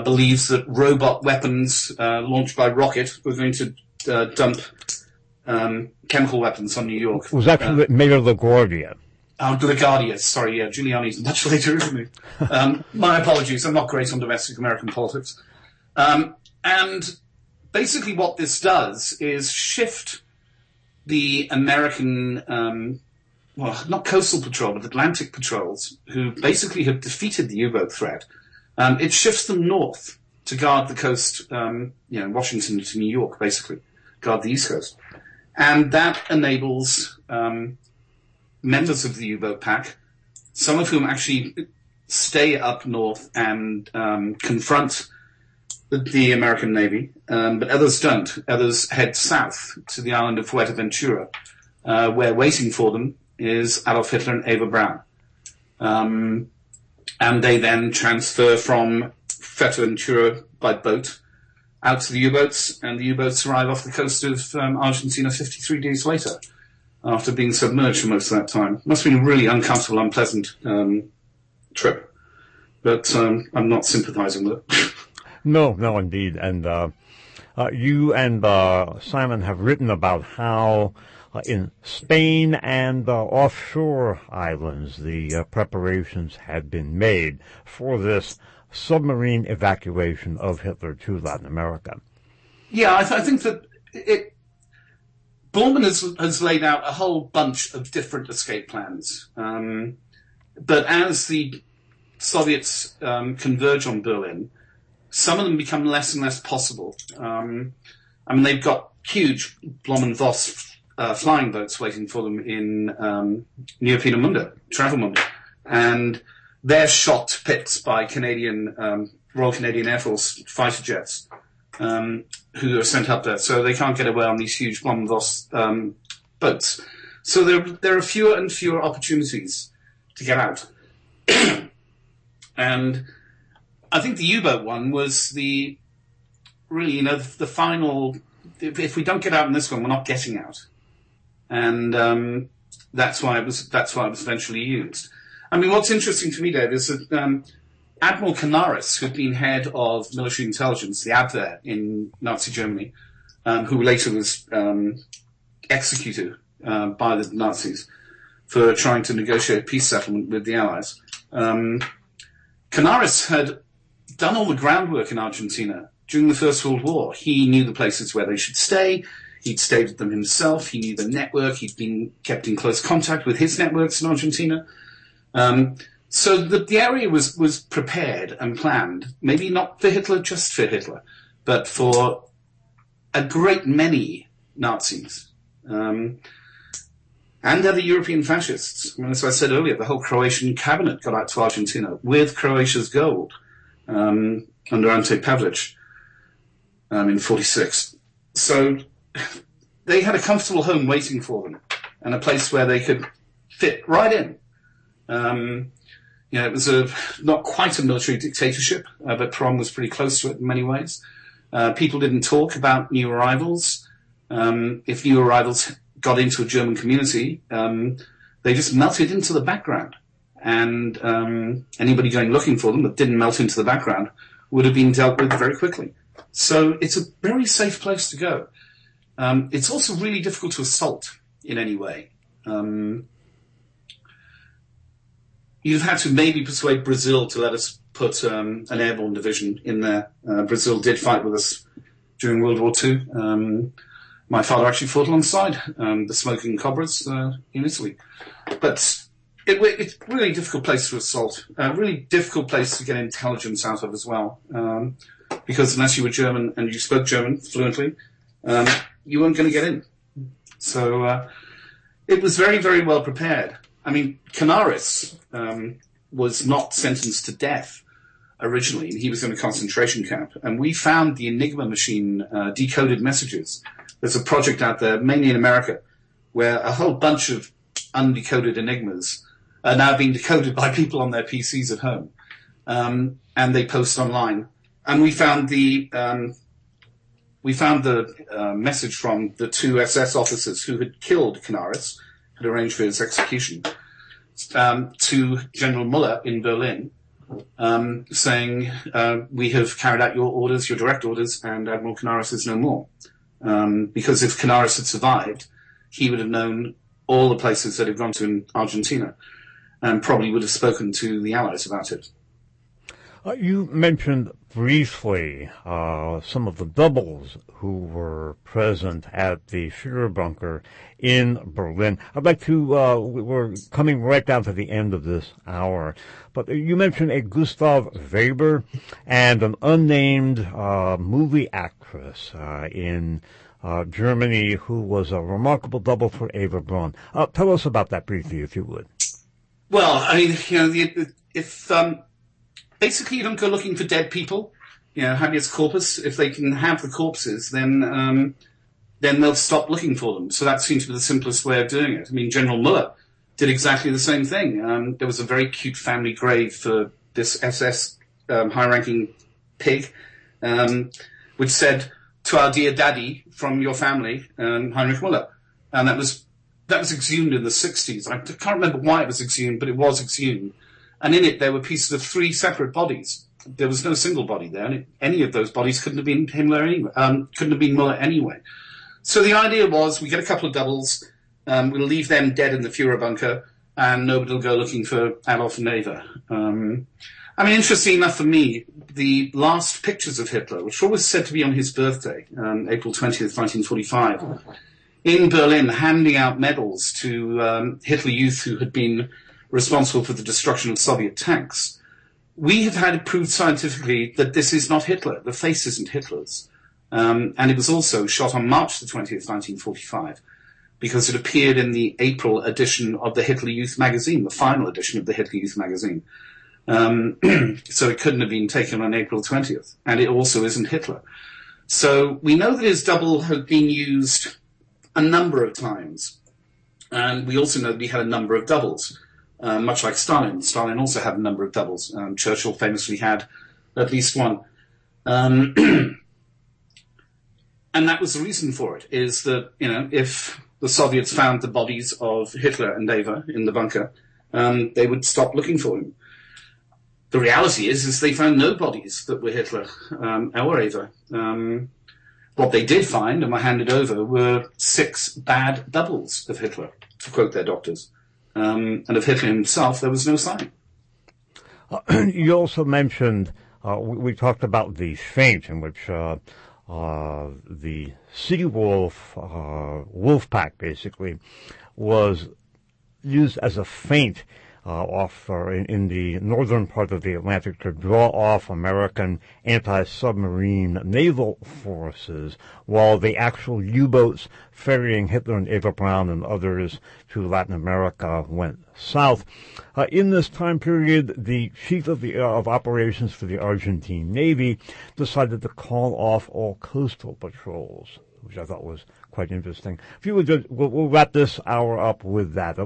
believes that robot weapons launched by rocket were going to dump chemical weapons on New York. Was actually Mayor LaGuardia. Oh, LaGuardia, sorry, yeah, Giuliani's much later, isn't he? My apologies, I'm not great on domestic American politics. And basically what this does is shift the American, well, not coastal patrol, but Atlantic patrols, who basically have defeated the U-boat threat. It shifts them north to guard the coast, Washington to New York, basically, guard the East Coast. And that enables members of the U-boat pack, some of whom actually stay up north and confront the American Navy, but others don't. Others head south to the island of Fuerteventura, where waiting for them is Adolf Hitler and Eva Braun. And they then transfer from Fuerteventura by boat out to the U-boats, and the U-boats arrive off the coast of Argentina 53 days later, after being submerged for most of that time. Must have been a really uncomfortable, unpleasant trip, but I'm not sympathizing with it. No, indeed. And you and Simon have written about how in Spain and offshore islands the preparations had been made for this submarine evacuation of Hitler to Latin America. Yeah, I think that Bormann has laid out a whole bunch of different escape plans. But as the Soviets converge on Berlin, some of them become less and less possible. I mean, they've got huge Blumenthal flying boats waiting for them in near Piedemunde, Travemünde, and they're shot to pits by Canadian Royal Canadian Air Force fighter jets who are sent up there, so they can't get away on these huge Blumenthal boats. So there are fewer and fewer opportunities to get out, and I think the U-boat one was the final. If we don't get out in this one, we're not getting out, and that's why it was eventually used. I mean, what's interesting to me, Dave, is that Admiral Canaris, who'd been head of military intelligence, the Abwehr in Nazi Germany, who later was executed by the Nazis for trying to negotiate a peace settlement with the Allies, Canaris had done all the groundwork in Argentina during the First World War. He knew the places where they should stay. He'd stayed with them himself. He knew the network. He'd been kept in close contact with his networks in Argentina. So the area was prepared and planned, maybe not for Hitler, just for Hitler, but for a great many Nazis and other European fascists. I mean, as I said earlier, the whole Croatian cabinet got out to Argentina with Croatia's gold under Ante Pavelic in 1946. So they had a comfortable home waiting for them and a place where they could fit right in. It was not quite a military dictatorship, but Peron was pretty close to it in many ways. People didn't talk about new arrivals. if new arrivals got into a German community, they just melted into the background. And anybody going looking for them that didn't melt into the background would have been dealt with very quickly. So it's a very safe place to go. It's also really difficult to assault in any way. You've had to maybe persuade Brazil to let us put an airborne division in there. Brazil did fight with us during World War II. My father actually fought alongside the Smoking Cobras in Italy. But it's a really difficult place to assault, a really difficult place to get intelligence out of as well, because unless you were German and you spoke German fluently, you weren't going to get in. So it was very, very well prepared. I mean, Canaris was not sentenced to death originally, and he was in a concentration camp. And we found the Enigma machine decoded messages. There's a project out there, mainly in America, where a whole bunch of undecoded enigmas are now being decoded by people on their PCs at home. And they post online. And we found the message from the two SS officers who had killed Canaris, had arranged for his execution, to General Müller in Berlin, saying, we have carried out your orders, your direct orders, and Admiral Canaris is no more. Because if Canaris had survived, he would have known all the places that he'd gone to in Argentina, and probably would have spoken to the Allies about it. You mentioned briefly some of the doubles who were present at the Führerbunker in Berlin. I'd like to, we're coming right down to the end of this hour, but you mentioned a Gustav Weber and an unnamed movie actress in Germany who was a remarkable double for Eva Braun. Tell us about that briefly, if you would. Well, I mean, you know, basically, you don't go looking for dead people, you know, habeas corpus. If they can have the corpses, then they'll stop looking for them. So that seems to be the simplest way of doing it. I mean, General Müller did exactly the same thing. There was a very cute family grave for this SS high-ranking pig, which said, "To our dear daddy from your family, Heinrich Müller." And that was exhumed in the 60s. I can't remember why it was exhumed, but it was exhumed. And in it, there were pieces of three separate bodies. There was no single body there, and any of those bodies couldn't have been Himmler anyway, couldn't have been Müller anyway. So the idea was, we get a couple of doubles, we'll leave them dead in the Führerbunker, and nobody will go looking for Adolf and Eva. I mean, interesting enough for me, the last pictures of Hitler, which were always said to be on his birthday, April 20th, 1945, in Berlin, handing out medals to Hitler Youth who had been responsible for the destruction of Soviet tanks. We have had proved scientifically that this is not Hitler. The face isn't Hitler's. And it was also shot on March the 20th, 1945, because it appeared in the April edition of the Hitler Youth magazine, the final edition of the Hitler Youth magazine. So it couldn't have been taken on April 20th. And it also isn't Hitler. So we know that his double had been used a number of times. And we also know that he had a number of doubles. Much like Stalin. Stalin also had a number of doubles. Churchill famously had at least one. And that was the reason for it, is that, you know, if the Soviets found the bodies of Hitler and Eva in the bunker, they would stop looking for him. The reality is they found no bodies that were Hitler or Eva. What they did find, and I handed over, were 6 bad doubles of Hitler, to quote their doctors. And of Hitler himself, there was no sign. You also mentioned, we talked about the feint in which the Sea Wolf, wolf pack, basically, was used as a feint off in the northern part of the Atlantic to draw off American anti-submarine naval forces, while the actual U-boats ferrying Hitler and Eva Braun and others to Latin America went south. In this time period, the chief of operations for the Argentine Navy decided to call off all coastal patrols, which I thought was quite interesting. If you would just, we'll wrap this hour up with that.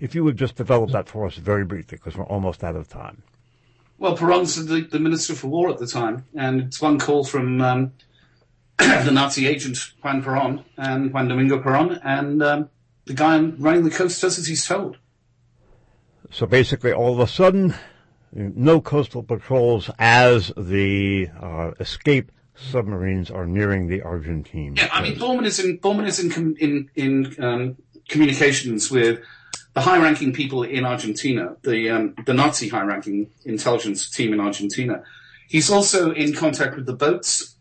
If you would just develop that for us very briefly, because we're almost out of time. Well, Perón's the Minister for War at the time, and it's one call from the Nazi agent Juan Perón and Juan Domingo Perón, and the guy running the coast does as he's told. So basically, all of a sudden, no coastal patrols as the escape submarines are nearing the Argentine. Yeah, I mean, Bormann is in communications with the high-ranking people in Argentina, the Nazi high-ranking intelligence team in Argentina. He's also in contact with the boats,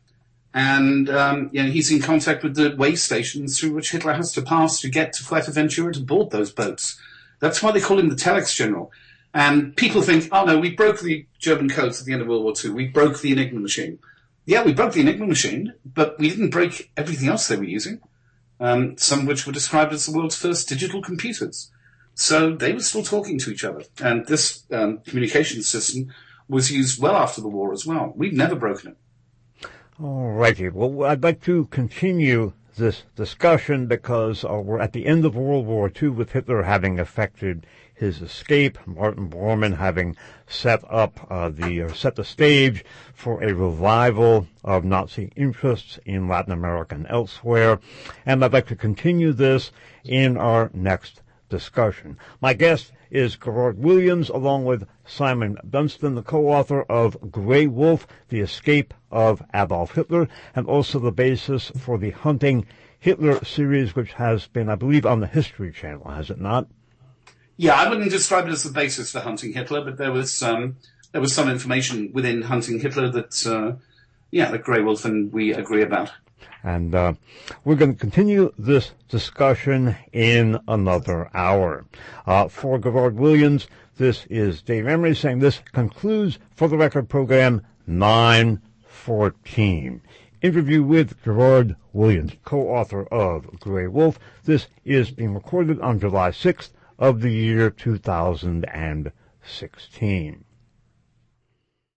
and he's in contact with the way stations through which Hitler has to pass to get to Fuerteventura to board those boats. That's why they call him the telex general. And people think, oh, no, we broke the German codes at the end of World War II. We broke the Enigma machine. Yeah, we broke the Enigma machine, but we didn't break everything else they were using, some of which were described as the world's first digital computers. So they were still talking to each other. And this communication system was used well after the war as well. We've never broken it. All righty. Well, I'd like to continue this discussion because we're at the end of World War II with Hitler having effected his escape, Martin Bormann having set up set the stage for a revival of Nazi interests in Latin America and elsewhere. And I'd like to continue this in our next discussion. My guest is Gerard Williams, along with Simon Dunstan, the co-author of Grey Wolf, The Escape of Adolf Hitler, and also the basis for the Hunting Hitler series, which has been, I believe, on the History Channel, has it not? Yeah, I wouldn't describe it as the basis for Hunting Hitler, but there was some information within Hunting Hitler that Grey Wolf and we agree about. And we're going to continue this discussion in another hour. For Gerard Williams, this is Dave Emery saying this concludes For the Record program 914. Interview with Gerard Williams, co-author of Grey Wolf. This is being recorded on July 6th. Of the year 2016.